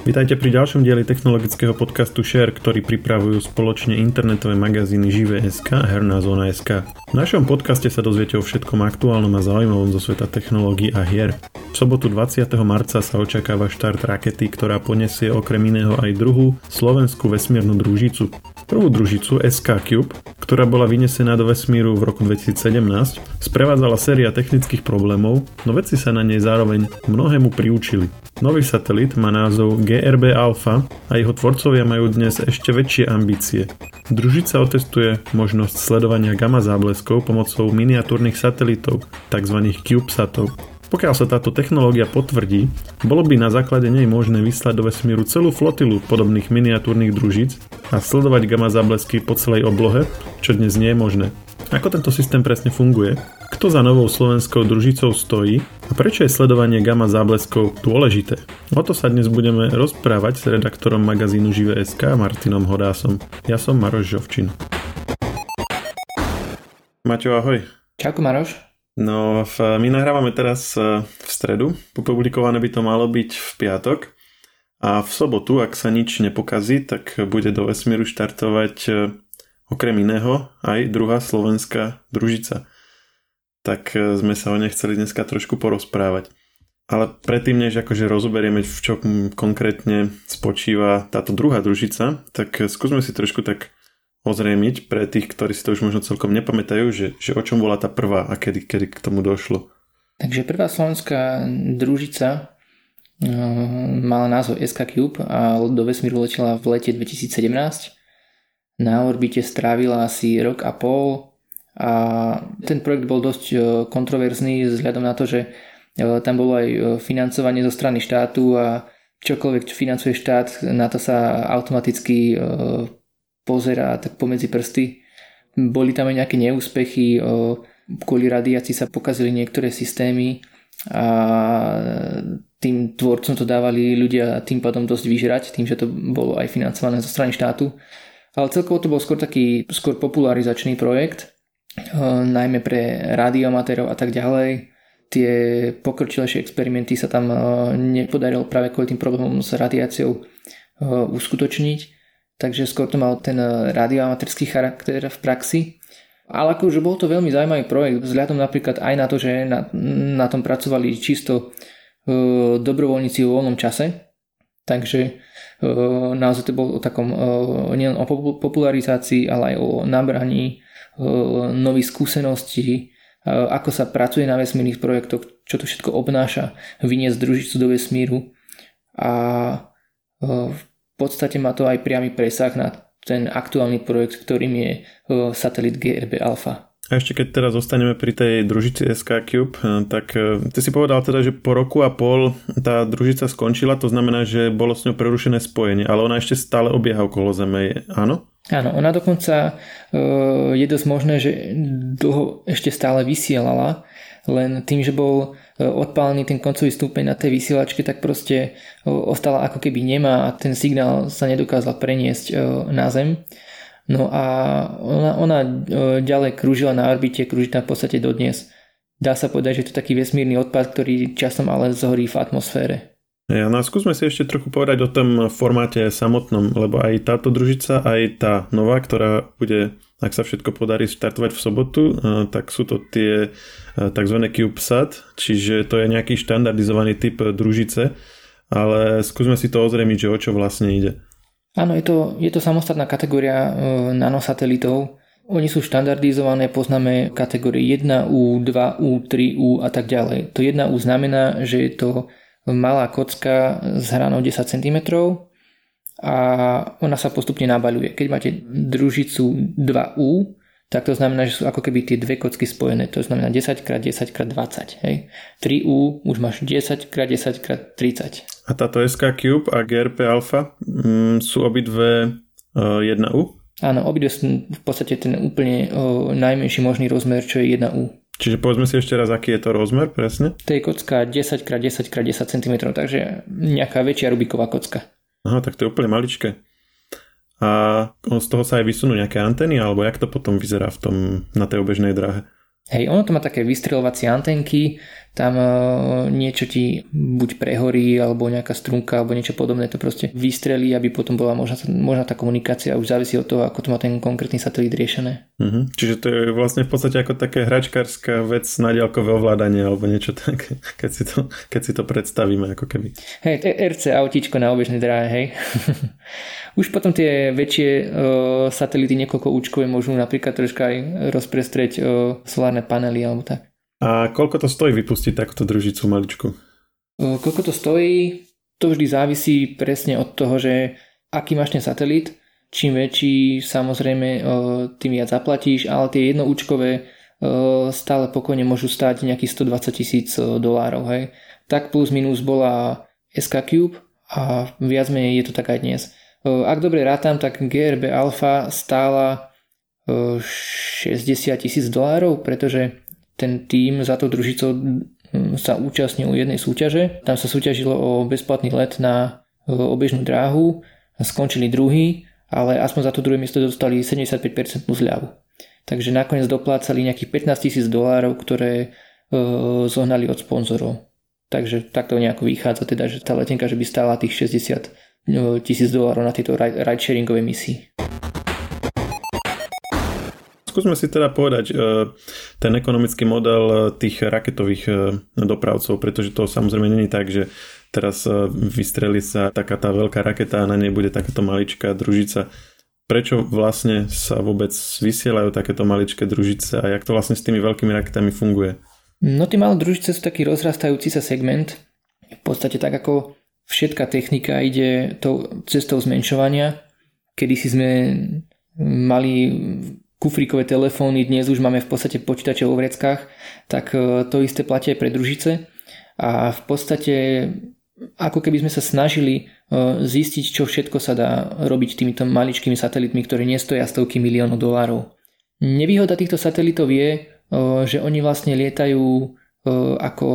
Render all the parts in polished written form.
Vitajte pri ďalšom dieli technologického podcastu SHARE, ktorý pripravujú spoločne internetové magazíny Živé.sk a HernáZóna.sk. V našom podcaste sa dozviete o všetkom aktuálnom a zaujímavom zo sveta technológií a hier. V sobotu 20. marca sa očakáva štart rakety, ktorá poniesie okrem iného aj druhú slovenskú vesmírnu družicu. Prvú družicu SkCube, ktorá bola vynesená do vesmíru v roku 2017, sprevádzala séria technických problémov, no vedci sa na nej zároveň mnohému priučili. Nový satelit má názov GRB Alpha a jeho tvorcovia majú dnes ešte väčšie ambície. Družica otestuje možnosť sledovania gamma zábleskov pomocou miniatúrnych satelitov, tzv. CubeSatov. Pokiaľ sa táto technológia potvrdí, bolo by na základe nej možné vyslať do vesmíru celú flotilu podobných miniatúrnych družíc a sledovať gamma záblesky po celej oblohe, čo dnes nie je možné. Ako tento systém presne funguje? Kto za novou slovenskou družicou stojí? A prečo je sledovanie gamma zábleskov dôležité? O to sa dnes budeme rozprávať s redaktorom magazínu Živé.sk Martinom Hodásom. Ja som Maroš Žovčin. Maťo, ahoj. Čauko, Maroš. No, my nahrávame teraz v stredu, publikované by to malo byť v piatok a v sobotu, ak sa nič nepokazí, tak bude do vesmíru štartovať okrem iného aj druhá slovenská družica. Tak sme sa o nej chceli dneska trošku porozprávať. Ale predtým, než akože rozoberieme, v čo konkrétne spočíva táto druhá družica, tak skúsme si trošku tak ozrejmiť pre tých, ktorí si to už možno celkom nepamätajú, že o čom bola tá prvá a kedy k tomu došlo. Takže prvá slovenská družica mala názov SkCube a do vesmíru letela v lete 2017. Na orbite strávila asi rok a pol a ten projekt bol dosť kontroverzný vzhľadom na to, že tam bolo aj financovanie zo strany štátu a čokoľvek, čo financuje štát, na to sa automaticky pozerá tak pomedzi prsty. Boli tam aj nejaké neúspechy, kvôli radiácii sa pokazili niektoré systémy a tým tvorcom to dávali ľudia tým pádom dosť vyžrať, tým, že to bolo aj financované zo strany štátu. Ale celkovo to bol skôr taký popularizačný projekt, najmä pre radioamatérov a tak ďalej. Tie pokročilejšie experimenty sa tam nepodarilo práve kvôli tým problémom s radiáciou uskutočniť. Takže skôr to mal ten radioamatérsky charakter v praxi. Ale akože bol to veľmi zaujímavý projekt, vzhľadom napríklad aj na to, že na tom pracovali čisto dobrovoľníci vo voľnom čase. Takže naozaj to bolo o takom nielen o popularizácii, ale aj o nabraní nových skúseností, ako sa pracuje na vesmírnych projektoch, čo to všetko obnáša, vyniesť družicu do vesmíru a v podstate má to aj priamy presah na ten aktuálny projekt, ktorým je satelit GRB Alpha. A ešte keď teraz zostaneme pri tej družici SkCube, tak ty si povedal teda, že po roku a pol tá družica skončila, to znamená, že bolo s ňou prerušené spojenie, ale ona ešte stále obieha okolo Zeme, áno? Áno, ona dokonca je dosť možné, že dlho ešte stále vysielala, len tým, že bol odpálený ten koncový stupeň na tej vysielačke, tak proste ostala ako keby nemá a ten signál sa nedokázal preniesť na Zem. No a ona ďalej krúžila na orbite, krúži tam v podstate dodnes. Dá sa povedať, že to je taký vesmírny odpad, ktorý časom ale zhorí v atmosfére. Ja, no skúsme si ešte trochu povedať o tom formáte samotnom, lebo aj táto družica, aj tá nová, ktorá bude, ak sa všetko podarí, štartovať v sobotu, tak sú to tie tzv. CubeSat, čiže to je nejaký štandardizovaný typ družice, ale skúsme si to ozrejmiť, že o čo vlastne ide. Áno, je to samostatná kategória nanosatelitov. Oni sú štandardizované, poznáme kategórie 1U, 2U, 3U a tak ďalej. To 1U znamená, že je to malá kocka s hranou 10 cm a ona sa postupne nabaľuje. Keď máte družicu 2U, tak to znamená, že sú ako keby tie dve kocky spojené. To znamená 10x10x20. Hej. 3U už máš 10x10x30. A táto SkCube a GRP Alpha sú obidve 1U? Áno, obidve sú v podstate ten úplne najmenší možný rozmer, čo je 1U. Čiže povedzme si ešte raz, aký je to rozmer presne? To je kocka 10x10x10 cm, takže nejaká väčšia Rubiková kocka. Aha, tak to je úplne maličké. A z toho sa aj vysunú nejaké antény, alebo jak to potom vyzerá na tej obežnej dráhe? Hej, ono to má také vystreľovacie antenky, tam niečo ti buď prehorí, alebo nejaká strunka, alebo niečo podobné to proste vystrelí, aby potom bola možná tá komunikácia, už závisí od toho, ako to má ten konkrétny satelit riešené. Mhm. Čiže to je vlastne v podstate ako také hračkárska vec na diaľkové ovládanie, alebo niečo také, keď si to predstavíme ako keby. Hej, RC autíčko na obežnej dráhe, hej. Už potom tie väčšie satelity niekoľko účkové môžu napríklad troška aj rozprestrieť solárne panely alebo tak. A koľko to stojí vypustiť takúto družicu maličku? Koľko to stojí? To vždy závisí presne od toho, že aký máš ten satelit. Čím väčší, samozrejme, tým viac zaplatíš, ale tie jednoúčkové stále pokojne môžu stáť nejakých $120,000, hej. Tak plus minus bola SkCube a viac menej je to tak aj dnes. Ak dobre rátam, tak GRB Alpha stála $60,000, pretože ten tím za to družicou sa účastnil jednej súťaže. Tam sa súťažilo o bezplatný let na obežnú dráhu. Skončili druhý, ale aspoň za to druhé miesto dostali 75% zľavu. Takže nakoniec doplácali nejakých $15,000, ktoré zohnali od sponzorov. Takže takto nejako vychádza, teda, že tá letenka že by stála tých $60,000 na tieto ride-sharingovej misii. Skúsme si teda povedať ten ekonomický model tých raketových dopravcov, pretože to samozrejme není tak, že teraz vystrelí sa taká tá veľká raketa a na nej bude takáto maličká družica. Prečo vlastne sa vôbec vysielajú takéto maličké družice a jak to vlastne s tými veľkými raketami funguje? No tie malé družice sú taký rozrastajúci sa segment. V podstate tak ako všetká technika ide cestou zmenšovania. Kedysi sme mali kufríkové telefóny, dnes už máme v podstate počítače vo vreckách, tak to isté platí aj pre družice a v podstate ako keby sme sa snažili zistiť, čo všetko sa dá robiť týmito maličkými satelitmi, ktoré nestoja stovky miliónov dolárov. Nevýhoda týchto satelitov je, že oni vlastne lietajú ako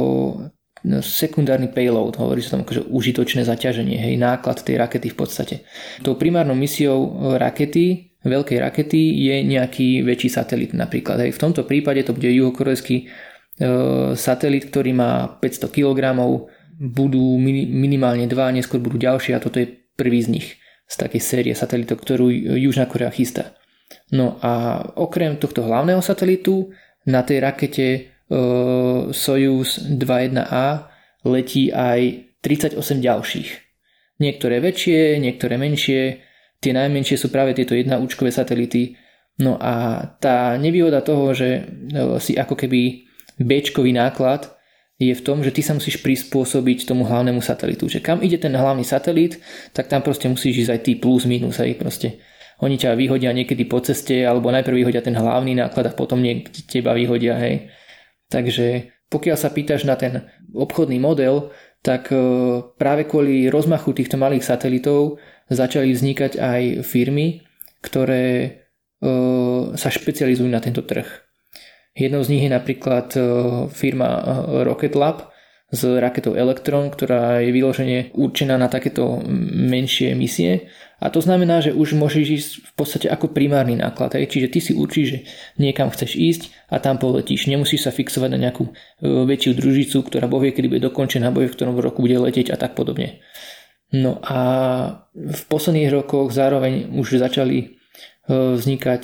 sekundárny payload, hovorí sa tam akože užitočné zaťaženie, hej, náklad tej rakety v podstate. Tou primárnou misiou rakety, veľkej rakety je nejaký väčší satelit napríklad. Hej. V tomto prípade to bude juhokorejský satelit, ktorý má 500 kg, budú minimálne dva, neskôr budú ďalšie a toto je prvý z nich z takej série satelitov, ktorú Južná Korea chystá. No a okrem tohto hlavného satelitu na tej rakete Sojuz 21A letí aj 38 ďalších. Niektoré väčšie, niektoré menšie. Tie najmenšie sú práve tieto jednoúčkové satelity. No a tá nevýhoda toho, že si ako keby béčkový náklad je v tom, že ty sa musíš prispôsobiť tomu hlavnému satelitu. Že kam ide ten hlavný satelit, tak tam proste musíš ísť aj ty plus minus. Aj proste. Oni ťa vyhodia niekedy po ceste, alebo najprv vyhodia ten hlavný náklad a potom niekde teba vyhodia. Hej. Takže pokiaľ sa pýtaš na ten obchodný model, tak práve kvôli rozmachu týchto malých satelitov začali vznikať aj firmy, ktoré sa špecializujú na tento trh. Jednou z nich je napríklad firma Rocket Lab s raketou Electron, ktorá je vyložene určená na takéto menšie misie. A to znamená, že už môžeš ísť v podstate ako primárny náklad. Hej? Čiže ty si určíš, že niekam chceš ísť a tam poletíš. Nemusíš sa fixovať na nejakú väčšiu družicu, ktorá bovie, kedy bude dokončená, bovie, v ktorom roku bude letieť a tak podobne. No a v posledných rokoch zároveň už začali vznikať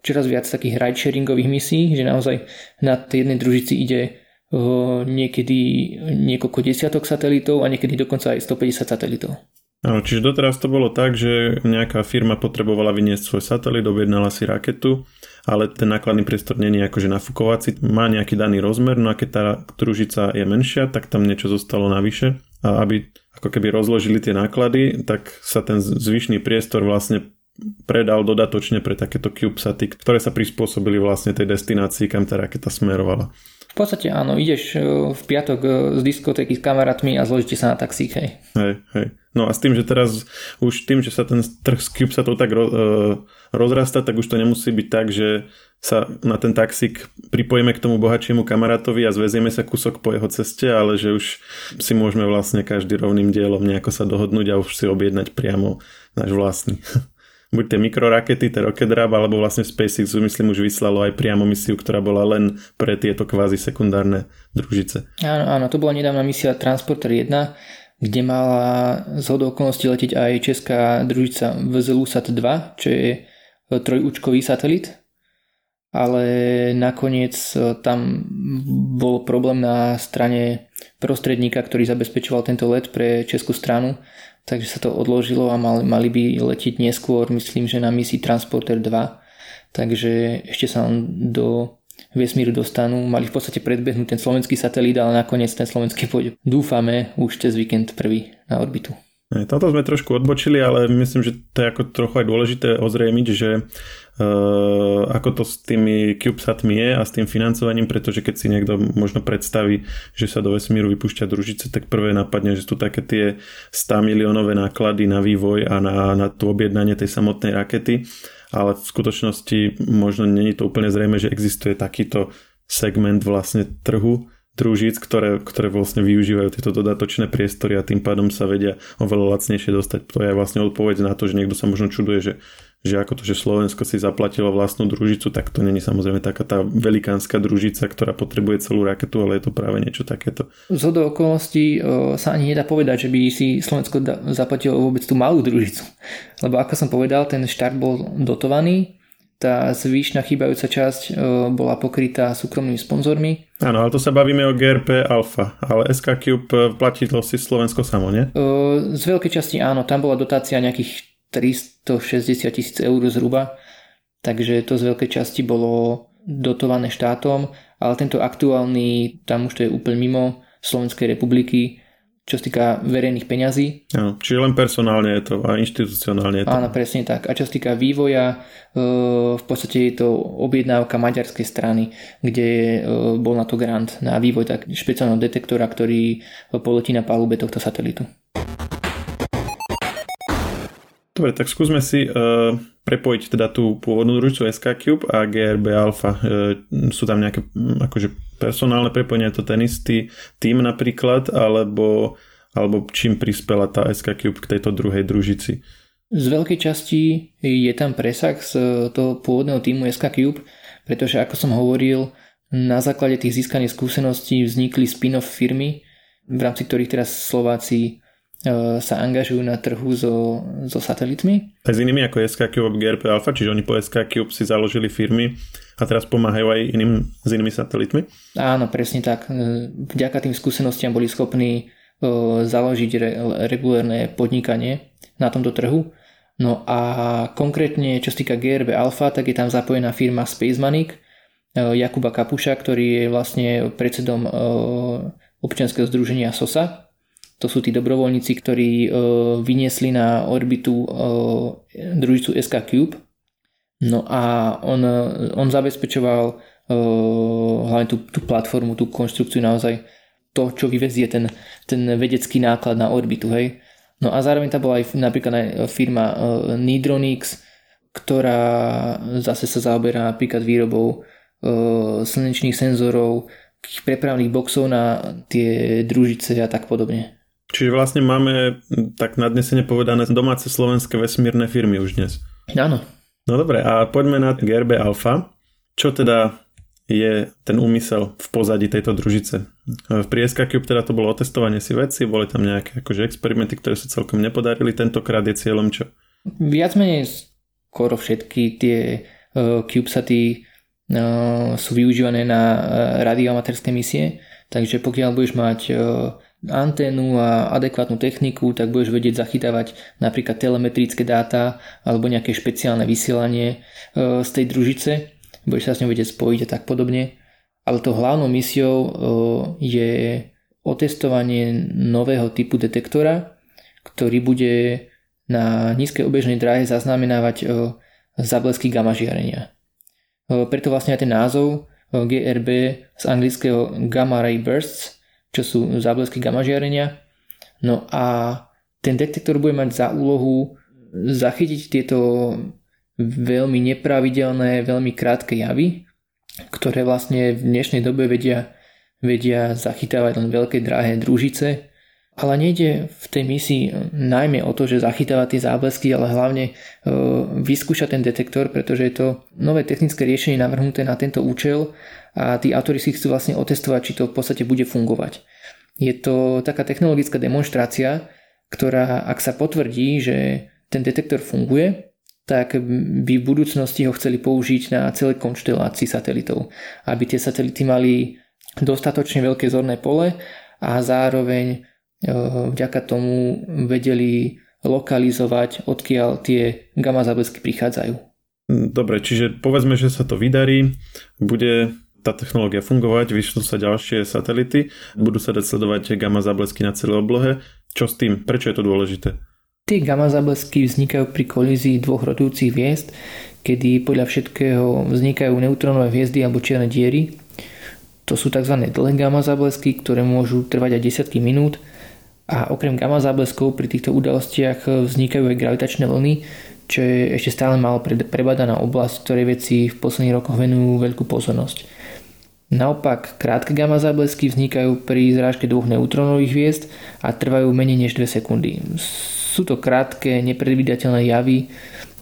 čoraz viac takých ride-sharingových misií, že naozaj na tej jednej družici ide niekedy niekoľko desiatok satelitov a niekedy dokonca aj 150 satelitov. Áno, čiže doteraz to bolo tak, že nejaká firma potrebovala vyniesť svoj satelit, objednala si raketu, ale ten nákladný priestor nie je akože nafukovací, má nejaký daný rozmer, no a keď tá družica je menšia, tak tam niečo zostalo navyše a aby ako keby rozložili tie náklady, tak sa ten zvyšný priestor vlastne predal dodatočne pre takéto CubeSaty, ktoré sa prispôsobili vlastne tej destinácii, kam tá raketa smerovala. V podstate áno, ideš v piatok z diskotéky s kamarátmi a zložíte sa na taxík, hej. Hej. No a s tým, že teraz už tým, že sa ten trh s CubeSatov tak rozrastá, tak už to nemusí byť tak, že sa na ten taxík pripojíme k tomu bohatšiemu kamarátovi a zvezieme sa kúsok po jeho ceste, ale že už si môžeme vlastne každý rovným dielom nejako sa dohodnúť a už si objednať priamo náš vlastný. buď tie mikrorakety, tie Rocket Lab, alebo vlastne SpaceX, myslím, už vyslalo aj priamo misiu, ktorá bola len pre tieto kvázi sekundárne družice. Áno, to bola nedávna misia Transporter 1, kde mala zhodou okolností letieť aj česká družica VZLUSAT-2, čo je trojúčkový satelit, ale nakoniec tam bol problém na strane prostredníka, ktorý zabezpečoval tento let pre českú stranu, takže sa to odložilo a mali by letiť neskôr, myslím, že na misii Transporter 2, takže ešte sa do vesmíru dostanú. Mali v podstate predbehnúť ten slovenský satelít, ale nakoniec ten slovenský pôjde. Dúfame už cez víkend prvý na orbitu. Toto sme trošku odbočili, ale myslím, že to je ako trochu aj dôležité ozrejmiť, že ako to s tými CubeSatmi je a s tým financovaním, pretože keď si niekto možno predstaví, že sa do vesmíru vypúšťa družice, tak prvé napadne, že sú také tie 100 miliónové náklady na vývoj a na tú objednanie tej samotnej rakety. Ale v skutočnosti možno nie je to úplne zrejme, že existuje takýto segment vlastne trhu družíc, ktoré vlastne využívajú tieto dodatočné priestory a tým pádom sa vedia oveľa lacnejšie dostať. To je vlastne odpoveď na to, že niekto sa možno čuduje, že ako to, že Slovensko si zaplatilo vlastnú družicu, tak to nie je samozrejme taká tá velikánska družica, ktorá potrebuje celú raketu, ale je to práve niečo takéto. Zhodou okolností sa ani nedá povedať, že by si Slovensko zaplatilo vôbec tú malú družicu. Lebo ako som povedal, ten štart bol dotovaný. Tá zvyšná chýbajúca časť bola pokrytá súkromnými sponzormi. Áno, ale to sa bavíme o GRB Alpha, ale SkCube platilo si Slovensko samo, nie? Z veľkej časti áno, tam bola dotácia nejakých 360 000 eur zhruba, takže to z veľkej časti bolo dotované štátom, ale tento aktuálny, tam už to je úplne mimo Slovenskej republiky, čo sa týka verejných peňazí. Áno, čiže len personálne je to a inštitucionálne je to. Áno, presne tak. A čo sa týka vývoja, v podstate je to objednávka maďarskej strany, kde bol na to grant na vývoj tak špeciálneho detektora, ktorý poletí na palube tohto satelitu. Dobre, tak skúsme si prepojiť teda tú pôvodnú družicu SkCube a GRB Alpha. Sú tam nejaké akože personálne prepojenie, to ten istý tým napríklad, alebo čím prispela tá SkCube k tejto druhej družici? Z veľkej časti je tam presah z toho pôvodného týmu SkCube, pretože ako som hovoril, na základe tých získaných skúseností vznikli spin-off firmy, v rámci ktorých teraz Slováci sa angažujú na trhu so satelitmi. Tak s inými ako SkCube, GRB Alpha, čiže oni po SkCube si založili firmy a teraz pomáhajú aj iným s inými satelitmi? Áno, presne tak. Vďaka tým skúsenostiam boli schopní založiť regulérne podnikanie na tomto trhu. No a konkrétne, čo sa týka GRB Alpha, tak je tam zapojená firma Space Manic Jakuba Kapuša, ktorý je vlastne predsedom občianskeho združenia SOSA. To sú tí dobrovoľníci, ktorí vyniesli na orbitu družicu SkCube. No a on zabezpečoval hlavne tú platformu, tú konštrukciu naozaj, to, čo vyvezie ten vedecký náklad na orbitu. Hej. No a zároveň tam bola aj napríklad aj firma Needronix, ktorá zase sa zaoberá napríklad výrobou slnečných senzorov, prepravných boxov na tie družice a tak podobne. Čiže vlastne máme tak nadnesene povedané domáce slovenské vesmírne firmy už dnes. Áno. No dobre, a poďme na GRB Alpha. Čo teda je ten úmysel v pozadí tejto družice? Pri SkCube teda to bolo otestovanie si veci, boli tam nejaké akože experimenty, ktoré sa celkom nepodarili. Tentokrát je cieľom čo? Viac menej skoro všetky tie CubeSaty sú využívané na radioamatérske misie, takže pokiaľ budeš mať anténu a adekvátnu techniku, tak budeš vedieť zachytávať napríklad telemetrické dáta alebo nejaké špeciálne vysielanie z tej družice, budeš sa s ňou vedieť spojiť a tak podobne. Ale to hlavnou misiou je otestovanie nového typu detektora, ktorý bude na nízkej obežnej dráhe zaznamenávať záblesky gamma žiarenia. Preto vlastne aj ten názov GRB z anglického gamma ray bursts, čo sú záblesky gamma žiarenia. No a ten detektor bude mať za úlohu zachytiť tieto veľmi nepravidelné, veľmi krátke javy, ktoré vlastne v dnešnej dobe vedia zachytávať len veľké drahé družice Ale nejde v tej misii najmä o to, že zachytáva tie záblesky, ale hlavne vyskúša ten detektor, pretože je to nové technické riešenie navrhnuté na tento účel a tí autori si chcú vlastne otestovať, či to v podstate bude fungovať. Je to taká technologická demonštrácia, ktorá, ak sa potvrdí, že ten detektor funguje, tak by v budúcnosti ho chceli použiť na celé konštelácii satelitov, aby tie satelity mali dostatočne veľké zorné pole a zároveň vďaka tomu vedeli lokalizovať, odkiaľ tie gamma záblesky prichádzajú. Dobre, čiže povedzme, že sa to vydarí, bude tá technológia fungovať, vyšlo sa ďalšie satelity, budú sa dať sledovať gamma záblesky na celej oblohe. Čo s tým? Prečo je to dôležité? Tie gamma záblesky vznikajú pri kolízii dvoch rotujúcich hviezd, kedy podľa všetkého vznikajú neutrónové hviezdy alebo čierne diery. To sú tzv. Dlhé gamma záblesky, ktoré môžu trvať aj desiatky minút. A okrem gamma zábleskov pri týchto udalostiach vznikajú aj gravitačné vlny, čo je ešte stále málo prebadaná oblasť, ktorej vedci v posledných rokoch venujú veľkú pozornosť. Naopak, krátke gamma záblesky vznikajú pri zrážke dvoch neutrónových hviezd a trvajú menej než 2 sekundy. Sú to krátke, nepredvídateľné javy.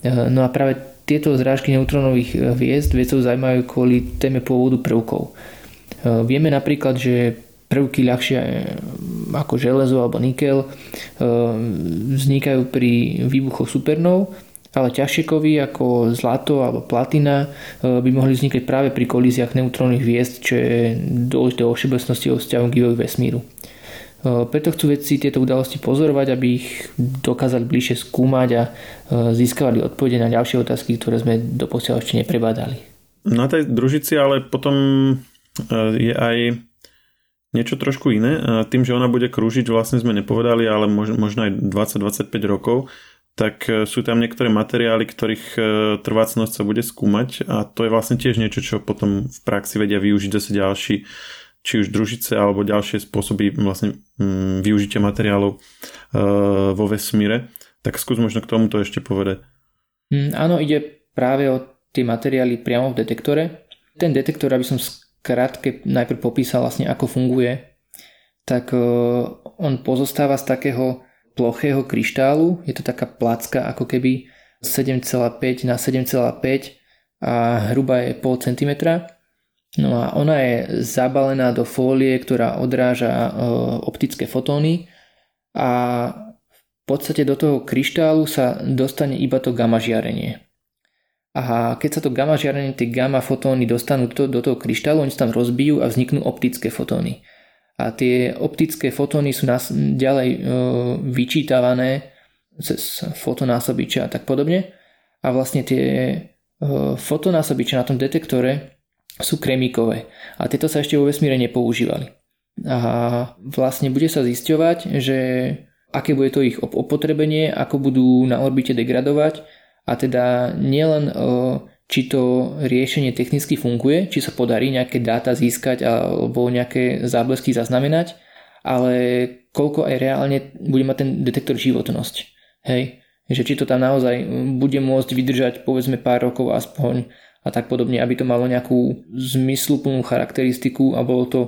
No a práve tieto zrážky neutrónových hviezd vedcov zaujímajú kvôli téme pôvodu prvkov. Vieme napríklad, že prvky ľahšie ako železo alebo nikel vznikajú pri výbuchoch supernov, ale ťažšie kovy ako zlato alebo platina by mohli vznikať práve pri kolíziách neutrónnych hviezd, čo je dôležité o všeobecnosti o vzťahu k vývoju vesmíru. Preto chcú vedci tieto udalosti pozorovať, aby ich dokázali bližšie skúmať a získavali odpovede na ďalšie otázky, ktoré sme doposiaľ ešte neprebádali. Na tej družici ale potom je aj niečo trošku iné. Tým, že ona bude krúžiť, vlastne sme nepovedali, ale možno aj 20-25 rokov, tak sú tam niektoré materiály, ktorých trvácnosť sa bude skúmať a to je vlastne tiež niečo, čo potom v praxi vedia využiť zase ďalší, či už družice alebo ďalšie spôsoby vlastne využitia materiálov vo vesmíre. Tak skús možno k tomuto ešte povedať. Áno, ide práve o tie materiály priamo v detektore. Ten detektor, aby som krátke najprv popísal vlastne ako funguje, tak on pozostáva z takého plochého kryštálu, je to taká placka ako keby 7,5 na 7,5 a hrubá je 0,5 cm. No a ona je zabalená do fólie, ktorá odráža optické fotóny a v podstate do toho kryštálu sa dostane iba to gamma žiarenie. A keď sa to gamma žiarenie, tie gamma fotóny dostanú do toho kryštálu, oni sa tam rozbijú a vzniknú optické fotóny. A tie optické fotóny sú ďalej vyčítavané cez fotonásobiče a tak podobne. A vlastne tie fotonásobiče na tom detektore sú kremíkové. A tieto sa ešte vo vesmíre nepoužívali. A vlastne bude sa zisťovať, že aké bude to ich opotrebenie, ako budú na orbite degradovať. A teda nielen, či to riešenie technicky funguje, či sa podarí nejaké dáta získať alebo nejaké záblesky zaznamenať, ale koľko aj reálne bude mať ten detektor životnosť. Hej? Že či to tam naozaj bude môcť vydržať povedzme pár rokov aspoň a tak podobne, aby to malo nejakú zmysluplnú charakteristiku a bolo to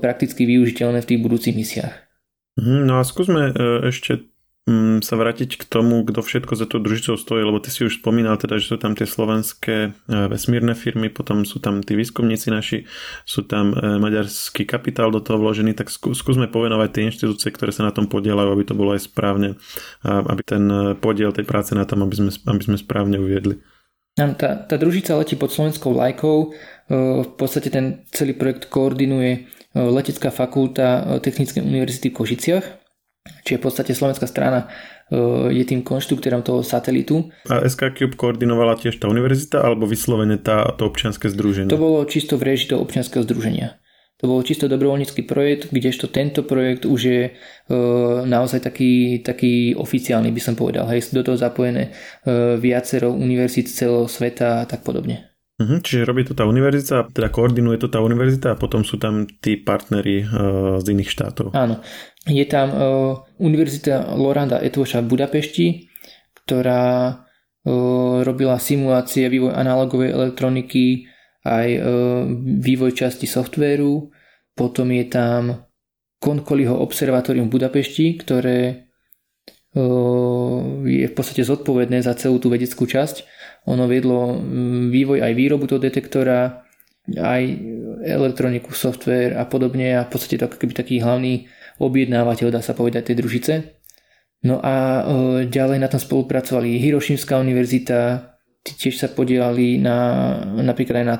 prakticky využiteľné v tých budúcich misiách. No a skúsme ešte sa vrátiť k tomu, kto všetko za tú družicou stojí, lebo ty si už spomínal teda, že sú tam tie slovenské vesmírne firmy, potom sú tam tí výskumníci naši, sú tam maďarský kapitál do toho vložený, tak skúsme povenovať tie inštitúcie, ktoré sa na tom podielajú, aby to bolo aj správne, aby ten podiel tej práce na tom, aby sme správne uviedli. Tá družica letí pod slovenskou vlajkou, v podstate ten celý projekt koordinuje Letecká fakulta Technickej univerzity v Košiciach, čiže v podstate slovenská strana je tým konštruktérom toho satelitu. A SkCube koordinovala tiež tá univerzita alebo vyslovene to občianske združenie? To bolo čisto v réžii toho občianskeho združenia. To bol čisto dobrovoľnícky projekt, kdežto tento projekt už je naozaj taký oficiálny, by som povedal. Hej, do toho zapojené viacero univerzít celého sveta a tak podobne. Čiže robí to tá univerzita, teda koordinuje to tá univerzita a potom sú tam tí partneri z iných štátov. Áno, je tam Univerzita Loranda Etoša v Budapešti, ktorá robila simulácie vývoj analogovej elektroniky, aj vývoj časti softvéru. Potom je tam Konkolyho observatórium v Budapešti, ktoré je v podstate zodpovedné za celú tú vedeckú časť. Ono viedlo vývoj aj výrobu toho detektora, aj elektroniku, software a podobne, a v podstate to keby taký hlavný objednávateľ, dá sa povedať, tej družice. No a ďalej na tom spolupracovali Hirošimská univerzita, tiež sa podielali napríklad aj na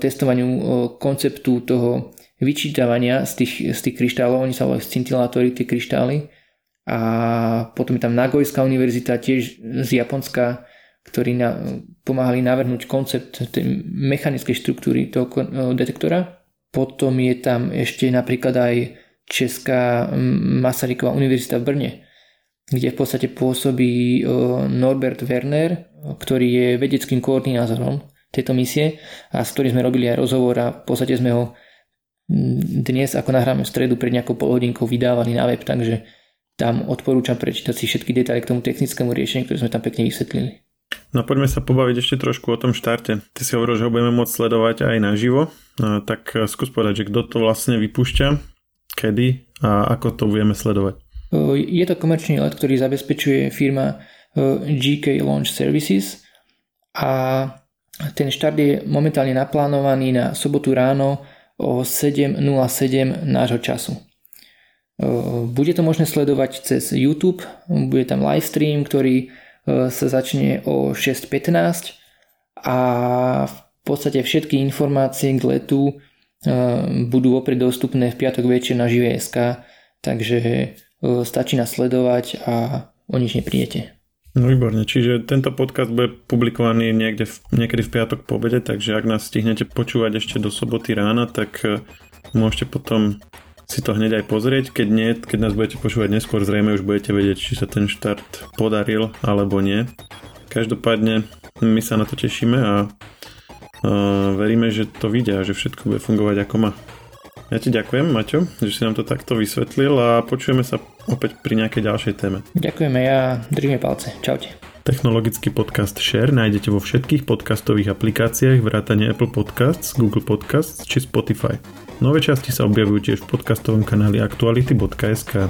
testovaniu konceptu toho vyčítavania z tých kryštálov. Oni sa volajú scintilátory, tie kryštály. A potom je tam Nagoyská univerzita, tiež z Japonska, ktorí pomáhali navrhnúť koncept tej mechanickej štruktúry toho detektora. Potom je tam ešte napríklad aj Česká Masaryková univerzita v Brne, kde v podstate pôsobí Norbert Werner, ktorý je vedeckým koordinátorom tejto misie a s ktorým sme robili aj rozhovor a v podstate sme ho dnes, ako nahráme v stredu, pred nejakou polhodinkou vydávali na web, takže tam odporúčam prečítať si všetky detaily k tomu technickému riešeniu, ktoré sme tam pekne vysvetlili. No poďme sa pobaviť ešte trošku o tom štarte. Ty si hovoril, že ho budeme môcť sledovať aj naživo, tak skús povedať, že kto to vlastne vypúšťa, kedy a ako to budeme sledovať. Je to komerčný let, ktorý zabezpečuje firma GK Launch Services a ten štart je momentálne naplánovaný na sobotu ráno o 7:07 nášho času. Bude to možné sledovať cez YouTube, bude tam live stream, ktorý sa začne o 6:15 a v podstate všetky informácie k letu budú opred dostupné v piatok večer na Živé.sk, takže stačí nás sledovať a o nič neprídete. No výborne, čiže tento podcast bude publikovaný niekedy v piatok po obede, takže ak nás stihnete počúvať ešte do soboty rána, tak môžete potom si to hneď aj pozrieť, keď nás budete počúvať neskôr, zrejme už budete vedieť, či sa ten štart podaril alebo nie. Každopádne my sa na to tešíme a veríme, že to vidia, že všetko bude fungovať ako má. Ja ti ďakujem, Maťo, že si nám to takto vysvetlil a počujeme sa opäť pri nejakej ďalšej téme. Ďakujeme, ja držím palce. Čaute. Technologický podcast SHARE nájdete vo všetkých podcastových aplikáciách vrátane Apple Podcasts, Google Podcasts či Spotify. Nové časti sa objavujú tiež v podcastovom kanáli aktuality.sk.